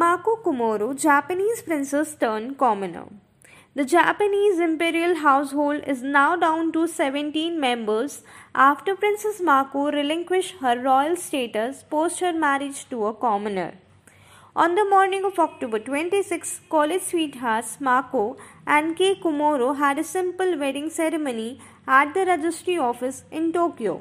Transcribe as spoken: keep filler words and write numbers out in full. Mako Komuro, Japanese princess turned commoner. The Japanese imperial household is now down to seventeen members after Princess Mako relinquished her royal status post her marriage to a commoner. On the morning of October twenty-sixth, college sweethearts Mako and Kei Komuro had a simple wedding ceremony at the registry office in Tokyo.